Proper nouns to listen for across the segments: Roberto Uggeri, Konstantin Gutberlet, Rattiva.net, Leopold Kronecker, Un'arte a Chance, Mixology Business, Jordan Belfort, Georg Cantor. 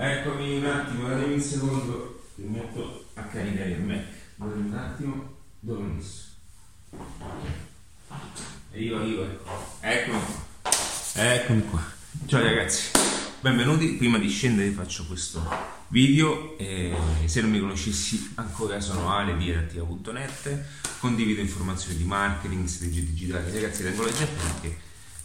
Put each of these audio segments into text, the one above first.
Eccomi un attimo, datemi un secondo, mi metto a caricare il Mac. Un attimo, dove l'ho messo? Arrivo. Eccomi qua. Ciao ragazzi, benvenuti. Prima di scendere faccio questo video e se non mi conoscessi ancora sono Ale di Rattiva.net. Condivido informazioni di marketing, strategie digitali. Ragazzi, tengo la gente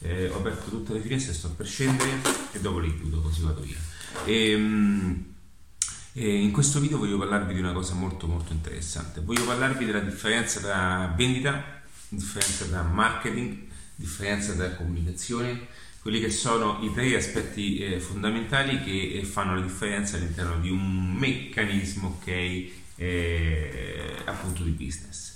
perché ho aperto tutte le finestre, sto per scendere e dopo le chiudo, così vado via. E in questo video voglio parlarvi di una cosa molto molto interessante. Voglio parlarvi della differenza tra vendita, differenza tra marketing, differenza tra comunicazione, quelli che sono i tre aspetti fondamentali che fanno la differenza all'interno di un meccanismo appunto di business.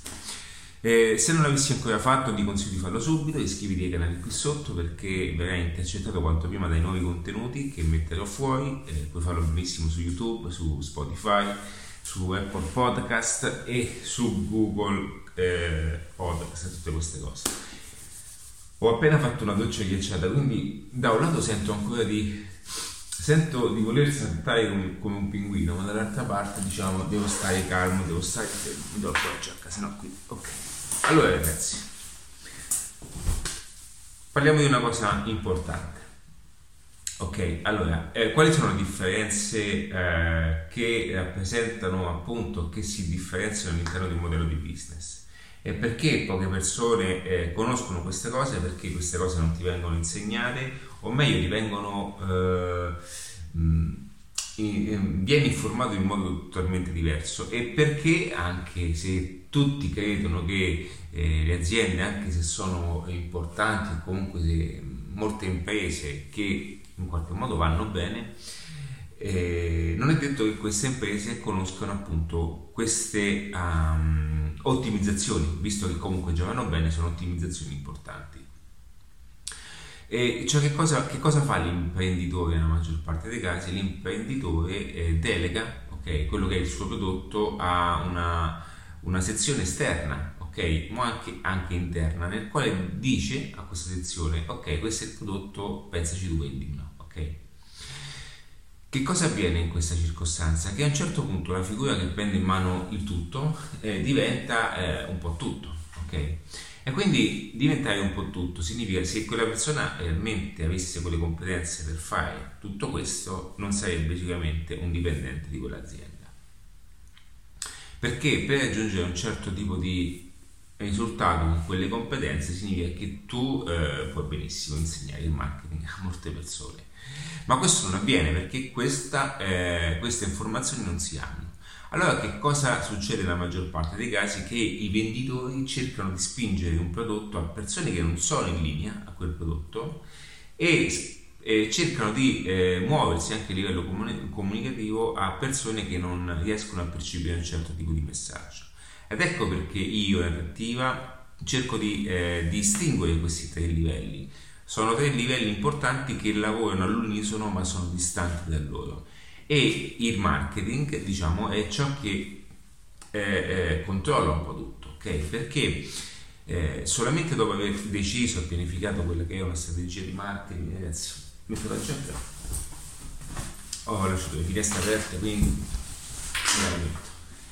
Se non l'avessi ancora fatto ti consiglio di farlo subito, iscriviti ai canali qui sotto perché verrai intercettato quanto prima dai nuovi contenuti che metterò fuori. Puoi farlo benissimo su YouTube, su Spotify, su Apple Podcast e su Google Podcast, tutte queste cose. Ho appena fatto una doccia ghiacciata, quindi da un lato sento di voler saltare come un pinguino, ma dall'altra parte diciamo devo stare calmo, devo stare fermo, mi do la giacca, sennò qui, ok. Allora ragazzi, parliamo di una cosa importante, ok? Allora, quali sono le differenze che rappresentano appunto, che si differenziano all'interno di un modello di business? E perché poche persone conoscono queste cose? Perché queste cose non ti vengono insegnate, o meglio ti vengono vieni informato in modo totalmente diverso. E perché, anche se tutti credono che le aziende, anche se sono importanti, comunque se, molte imprese che in qualche modo vanno bene, non è detto che queste imprese conoscano appunto queste ottimizzazioni, visto che comunque già vanno bene, sono ottimizzazioni importanti. E cioè che cosa fa l'imprenditore nella maggior parte dei casi? L'imprenditore delega, ok, quello che è il suo prodotto a una sezione esterna, ok, ma anche interna, nel quale dice a questa sezione: ok, questo è il prodotto, pensaci tu, vendilo, ok. Che cosa avviene in questa circostanza? Che a un certo punto la figura che prende in mano il tutto diventa un po' tutto, ok. E quindi diventare un po' tutto significa che se quella persona realmente avesse quelle competenze per fare tutto questo, non sarebbe sicuramente un dipendente di quell'azienda. Perché per raggiungere un certo tipo di risultato con quelle competenze significa che tu puoi benissimo insegnare il marketing a molte persone. Ma questo non avviene perché queste informazioni non si hanno. Allora, che cosa succede nella maggior parte dei casi? Che i venditori cercano di spingere un prodotto a persone che non sono in linea a quel prodotto e cercano di muoversi anche a livello comunicativo a persone che non riescono a percepire un certo tipo di messaggio. Ed ecco perché io in Rattiva cerco di distinguere questi tre livelli. Sono tre livelli importanti che lavorano all'unisono ma sono distanti da loro. E il marketing, diciamo, è ciò che controlla un po' tutto, ok? Perché solamente dopo aver deciso e pianificato quella che è una strategia di marketing, ragazzi, metto la giacca, ho lasciato le finestre aperte, quindi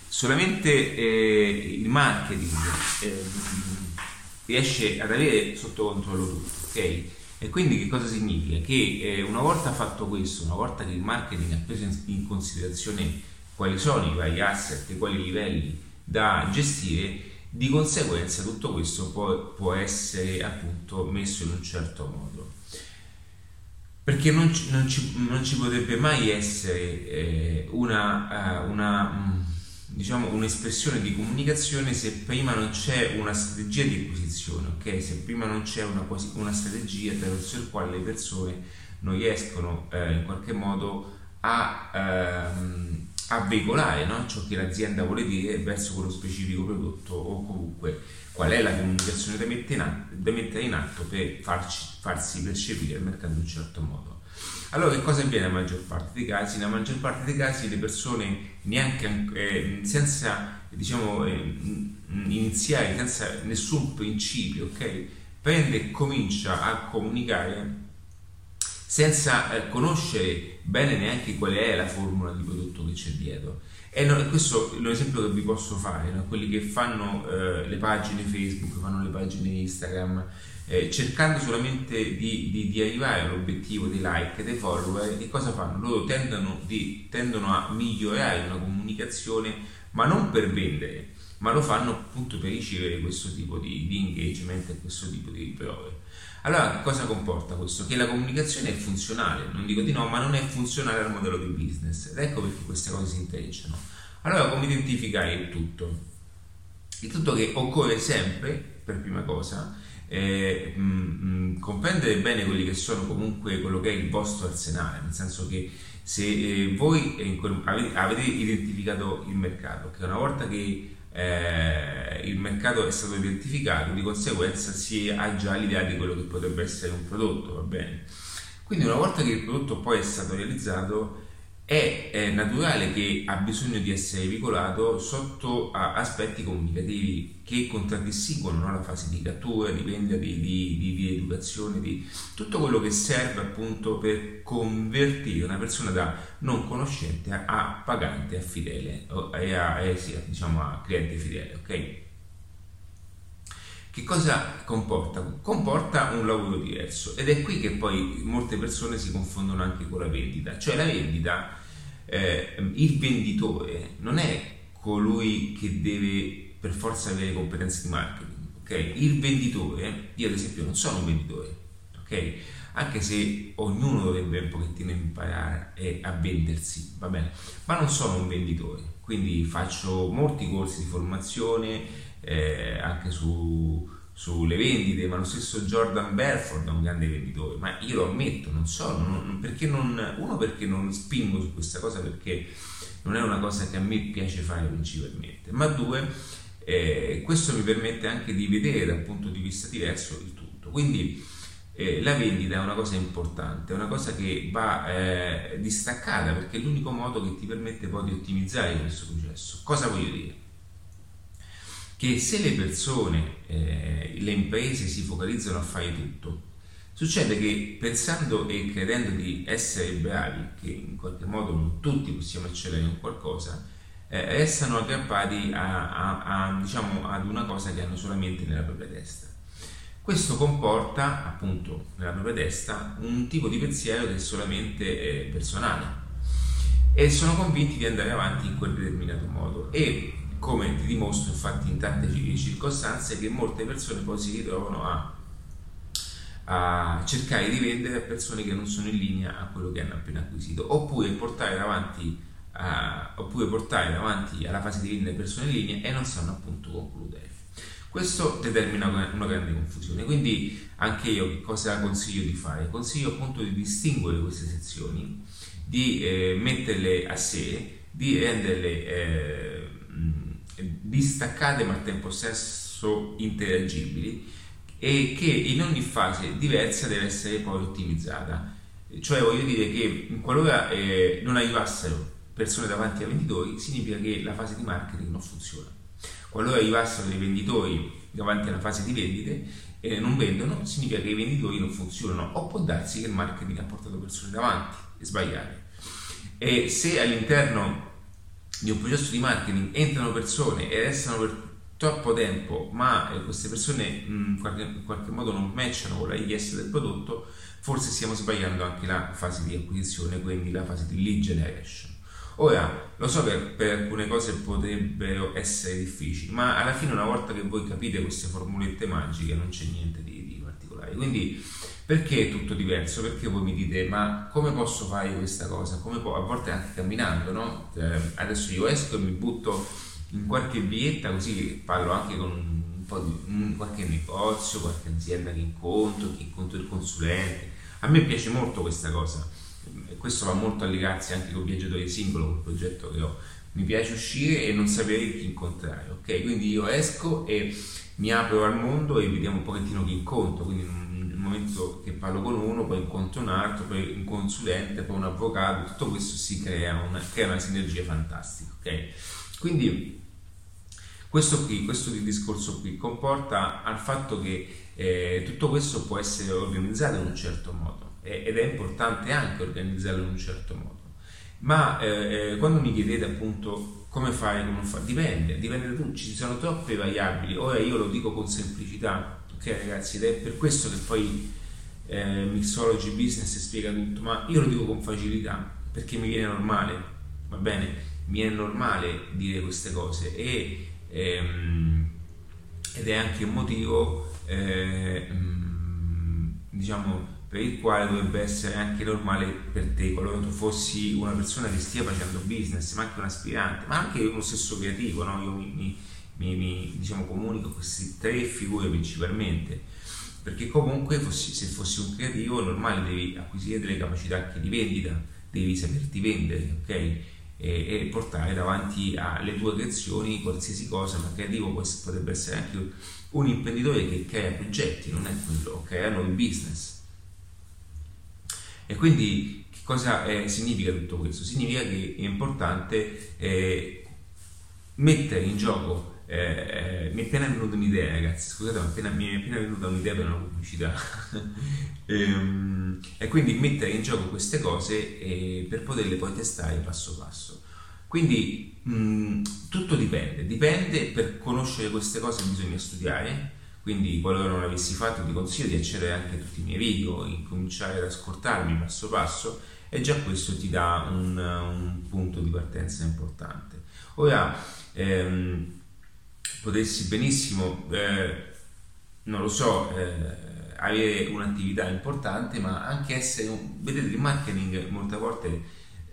solamente il marketing riesce ad avere sotto controllo tutto, ok? E quindi che cosa significa? Che una volta fatto questo, una volta che il marketing ha preso in considerazione quali sono i vari asset, quali livelli da gestire, di conseguenza tutto questo può essere appunto messo in un certo modo. Perché non ci potrebbe mai essere diciamo un'espressione di comunicazione se prima non c'è una strategia di acquisizione, ok? Se prima non c'è una strategia attraverso la quale le persone non riescono in qualche modo a veicolare, no? Ciò che l'azienda vuole dire verso quello specifico prodotto, o comunque qual è la comunicazione da mettere in atto per farsi percepire al mercato in un certo modo. Allora, che cosa avviene nella maggior parte dei casi? Nella maggior parte dei casi le persone iniziare senza nessun principio, ok? Prende e comincia a comunicare senza conoscere bene neanche qual è la formula di prodotto che c'è dietro. E no, questo è l'esempio che vi posso fare, no? Quelli che fanno le pagine Facebook, fanno le pagine Instagram, cercando solamente di arrivare all'obiettivo dei like, dei follower, che cosa fanno? Loro tendono a migliorare una comunicazione, ma non per vendere, ma lo fanno appunto per ricevere questo tipo di engagement e questo tipo di prove. Allora, che cosa comporta questo? Che la comunicazione è funzionale, non dico di no, ma non è funzionale al modello di business. Ed ecco perché queste cose si intrecciano. Allora, come identificare il tutto? Il tutto che occorre sempre, per prima cosa, comprendere bene quelli che sono comunque quello che è il vostro arsenale, nel senso che se voi avete identificato il mercato, che una volta che il mercato è stato identificato, di conseguenza si ha già l'idea di quello che potrebbe essere un prodotto, va bene? Quindi una volta che il prodotto poi è stato realizzato, è naturale che ha bisogno di essere veicolato sotto aspetti comunicativi che contraddistinguono, no, la fase di cattura, di vendita, di educazione, di tutto quello che serve appunto per convertire una persona da non conoscente a pagante, a fidele, a cliente fidele, ok? Che cosa comporta? Comporta un lavoro diverso, ed è qui che poi molte persone si confondono anche con la vendita. Cioè la vendita, il venditore non è colui che deve per forza avere competenze di marketing, ok? Il venditore, io ad esempio non sono un venditore, ok? Anche se ognuno dovrebbe un pochettino imparare a vendersi, va bene? Ma non sono un venditore, quindi faccio molti corsi di formazione, anche sulle vendite, ma lo stesso Jordan Belfort è un grande venditore, ma io lo ammetto, perché non spingo su questa cosa, perché non è una cosa che a me piace fare principalmente, ma questo mi permette anche di vedere da un punto di vista diverso il tutto. Quindi la vendita è una cosa importante, è una cosa che va distaccata, perché è l'unico modo che ti permette poi di ottimizzare questo processo. Cosa voglio dire? Che se le persone, le imprese si focalizzano a fare tutto, succede che pensando e credendo di essere bravi, che in qualche modo non tutti possiamo eccellere in qualcosa, restano aggrappati ad una cosa che hanno solamente nella propria testa. Questo comporta appunto nella propria testa un tipo di pensiero che è solamente personale, e sono convinti di andare avanti in quel determinato modo, e come ti dimostro infatti in tante circostanze che molte persone poi si ritrovano a cercare di vendere a persone che non sono in linea a quello che hanno appena acquisito, oppure portare avanti alla fase di vendere persone in linea e non sanno appunto concludere. Questo determina una grande confusione. Quindi anche io che cosa consiglio di fare? Consiglio appunto di distinguere queste sezioni, di metterle a sé, di renderle distaccate ma al tempo stesso interagibili, e che in ogni fase diversa deve essere poi ottimizzata. Cioè voglio dire che qualora non arrivassero persone davanti ai venditori, significa che la fase di marketing non funziona. Qualora arrivassero dei venditori davanti alla fase di vendite e non vendono, significa che i venditori non funzionano, o può darsi che il marketing ha portato persone davanti e sbagliate. E se all'interno di un processo di marketing entrano persone e restano per troppo tempo, ma queste persone in qualche modo non matchano con la richiesta del prodotto, forse stiamo sbagliando anche la fase di acquisizione, quindi la fase di lead generation. Ora, lo so che per alcune cose potrebbero essere difficili, ma alla fine una volta che voi capite queste formulette magiche non c'è niente di particolare. Quindi perché è tutto diverso? Perché voi mi dite, ma come posso fare questa cosa? A volte anche camminando, no? Adesso io esco e mi butto in qualche vietta, così parlo anche con un po' di qualche negozio, qualche azienda che incontro il consulente. A me piace molto questa cosa, questo va molto a legarsi anche con Viaggiatore Singolo, col progetto che ho. Mi piace uscire e non sapere chi incontrare, ok? Quindi io esco e mi apro al mondo e vediamo un pochettino chi incontro, quindi nel momento che parlo con uno, poi incontro un altro, poi un consulente, poi un avvocato, tutto questo si crea una sinergia fantastica, ok? Quindi questo discorso qui comporta al fatto che tutto questo può essere organizzato in un certo modo. ed è importante anche organizzarlo in un certo modo. Ma quando mi chiedete appunto come fai, come non fai, dipende da tutto, ci sono troppe variabili. Ora io lo dico con semplicità, ok ragazzi, ed è per questo che poi Mixology Business spiega tutto, ma io lo dico con facilità perché mi viene normale, va bene? Mi è normale dire queste cose e, ed è anche un motivo diciamo per il quale dovrebbe essere anche normale per te qualora tu fossi una persona che stia facendo business, ma anche un aspirante, ma anche uno stesso creativo, no? Io mi diciamo comunico queste tre figure principalmente, perché comunque se fossi un creativo normale devi acquisire delle capacità anche di vendita, devi saperti vendere, ok? E portare davanti alle tue creazioni qualsiasi cosa, ma creativo potrebbe essere anche un imprenditore che crea progetti, non è quello, crea nuovi business. E quindi che cosa significa tutto questo? Significa che è importante mettere in gioco. Mi è appena venuta un'idea, ragazzi, scusate, ma mi è appena venuta un'idea per una pubblicità e quindi mettere in gioco queste cose per poterle poi testare passo passo. Quindi tutto dipende. Per conoscere queste cose bisogna studiare, quindi qualora non l'avessi fatto ti consiglio di accedere anche a tutti i miei video, incominciare ad ascoltarmi passo passo, e già questo ti dà un punto di partenza importante. Ora potessi benissimo, non lo so, avere un'attività importante, ma anche essere vedete, il marketing molte volte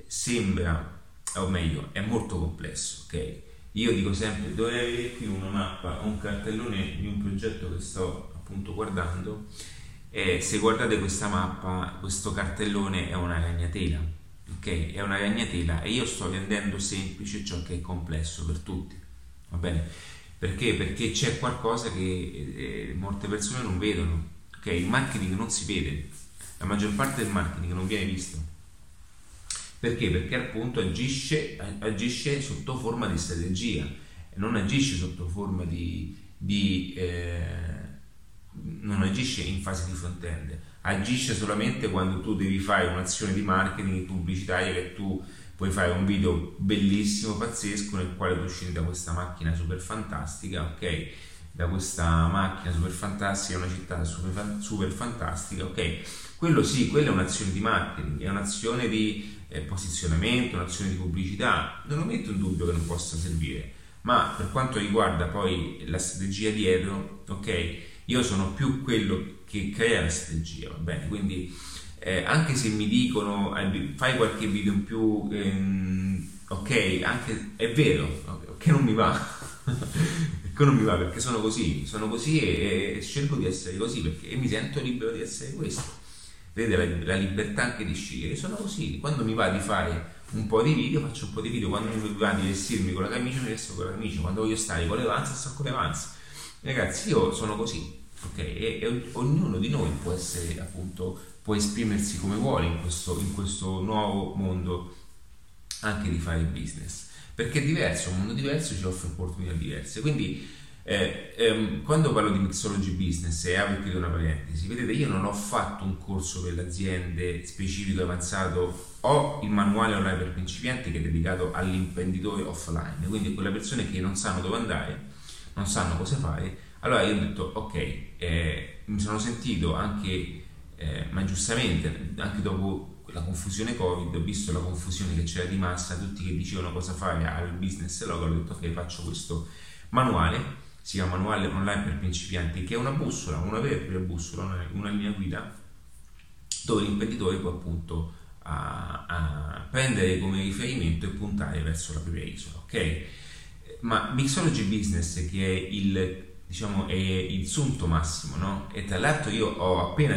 sembra, o meglio, è molto complesso, ok? Io dico sempre, dovrei avere qui una mappa, un cartellone di un progetto che sto appunto guardando, e se guardate questa mappa, questo cartellone è una ragnatela, ok? È una ragnatela, e io sto rendendo semplice ciò che è complesso per tutti, va bene? Perché? Perché c'è qualcosa che molte persone non vedono, ok? Il marketing non si vede, la maggior parte del marketing non viene visto. Perché? Perché appunto agisce sotto forma di strategia, non agisce sotto forma non agisce in fase di front-end, agisce solamente quando tu devi fare un'azione di marketing pubblicitaria, che tu puoi fare un video bellissimo, pazzesco, nel quale tu scendi da questa macchina super fantastica, ok? Da questa macchina super fantastica, una città super fantastica, ok? Quello sì, quella è un'azione di marketing, è un'azione di posizionamento, un'azione di pubblicità, non lo metto in dubbio che non possa servire, ma per quanto riguarda poi la strategia dietro, ok? Io sono più quello che crea la strategia, va bene? Quindi anche se mi dicono fai qualche video in più, ok, anche è vero, okay, che non mi va che non mi va, perché sono così e scelgo di essere così, perché mi sento libero di essere questo. Vedete la libertà anche di scegliere. Sono così, quando mi va di fare un po' di video faccio un po' di video, quando mi va di vestirmi con la camicia mi vesto con la camicia, quando voglio stare con le panze sto con le panze. Ragazzi, io sono così, ok? E ognuno di noi può essere appunto, può esprimersi come vuole in questo nuovo mondo anche di fare business, perché è diverso, un mondo diverso ci offre opportunità diverse. Quindi quando parlo di Mixology Business, e apro qui una parentesi, vedete, io non ho fatto un corso per le aziende specifico avanzato, ho il manuale online per principianti che è dedicato all'imprenditore offline, quindi quelle persone che non sanno dove andare, non sanno cosa fare. Allora io ho detto ok, mi sono sentito anche ma giustamente, anche dopo la confusione Covid, ho visto la confusione che c'era di massa, tutti che dicevano cosa fare al business local, ho detto ok, faccio questo manuale, si chiama manuale online per principianti, che è una bussola, una vera e propria bussola, una linea guida dove l'imprenditore può appunto a prendere come riferimento e puntare verso la propria isola, ok? Ma Mixology Business, che è il diciamo è il sunto massimo, no? E tra l'altro io ho appena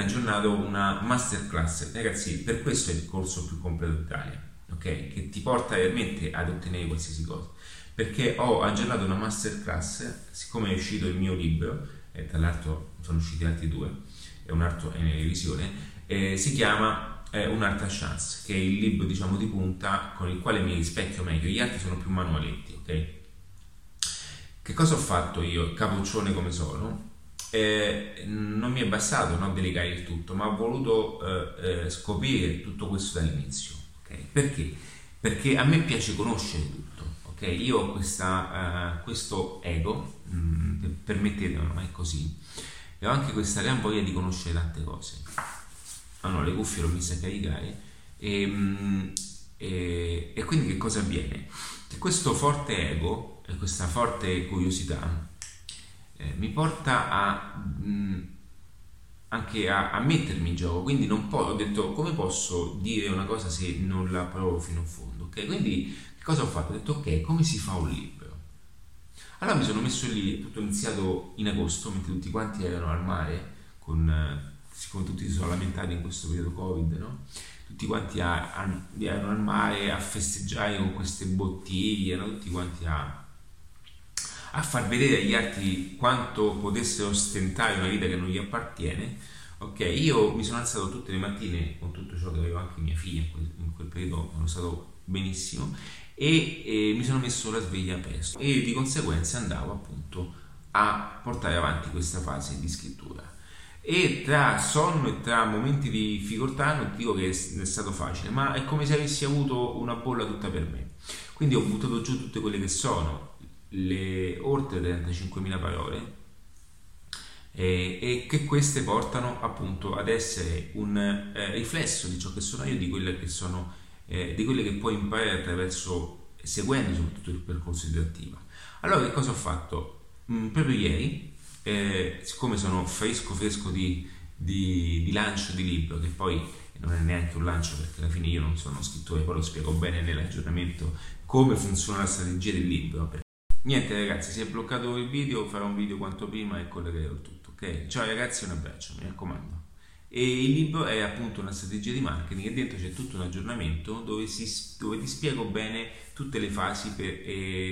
aggiornato una masterclass, ragazzi, per questo è il corso più completo d'Italia, ok? Che ti porta veramente ad ottenere qualsiasi cosa, perché ho aggiornato una masterclass, siccome è uscito il mio libro, e tra l'altro sono usciti altri due, è un altro è in revisione, si chiama Un'arte a Chance, che è il libro diciamo di punta con il quale mi rispecchio meglio, gli altri sono più manualetti, ok? Che cosa ho fatto io, capoccione come sono? non mi è bastato non delegare il tutto, ma ho voluto scoprire tutto questo dall'inizio, okay? Perché? Perché a me piace conoscere tutto, okay? Io ho questo ego, permettetemi, ma è così, e ho anche questa gran voglia di conoscere tante cose. No, le cuffie l'ho messa a caricare e quindi che cosa avviene? Che questo forte ego e questa forte curiosità mi porta anche a mettermi in gioco, quindi ho detto: come posso dire una cosa se non la provo fino in fondo? Okay? Quindi che cosa ho fatto? Ho detto: ok, come si fa un libro? Allora mi sono messo lì, tutto iniziato in agosto, mentre tutti quanti erano al mare, siccome tutti si sono lamentati in questo periodo Covid, no? Tutti quanti erano al mare a festeggiare con queste bottiglie, no? Tutti quanti a far vedere agli altri quanto potessero ostentare una vita che non gli appartiene, ok? Io mi sono alzato tutte le mattine con tutto ciò che avevo, anche mia figlia in quel periodo sono stato benissimo, e mi sono messo la sveglia presto e di conseguenza andavo appunto a portare avanti questa fase di scrittura. E tra sonno e tra momenti di difficoltà non dico che è stato facile, ma è come se avessi avuto una bolla tutta per me. Quindi ho buttato giù tutte quelle che sono le oltre 35.000 parole e che queste portano appunto ad essere un riflesso di ciò che sono io, di quelle che sono di quelle che puoi imparare seguendo soprattutto il percorso di Rattiva. Allora che cosa ho fatto? Proprio ieri, siccome sono fresco di lancio di libro, che poi non è neanche un lancio perché alla fine io non sono scrittore, poi lo spiego bene nell'aggiornamento come funziona la strategia del libro. Niente ragazzi, si è bloccato il video, farò un video quanto prima e collegherò tutto, ok? Ciao ragazzi, un abbraccio, mi raccomando. E il libro è appunto una strategia di marketing e dentro c'è tutto un aggiornamento dove ti spiego bene tutte le fasi per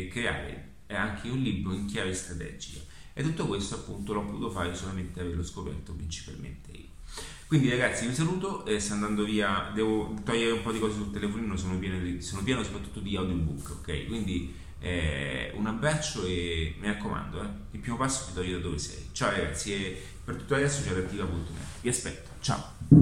creare anche un libro in chiave strategica, e tutto questo appunto l'ho potuto fare solamente averlo scoperto principalmente io. Quindi ragazzi vi saluto, sto andando via, devo togliere un po' di cose sul telefonino, sono pieno soprattutto di audiobook, ok? Quindi un abbraccio e mi raccomando, il primo passo ti toglie da dove sei. Ciao ragazzi, e per tutto adesso c'è Rattiva.net, vi aspetto, ciao.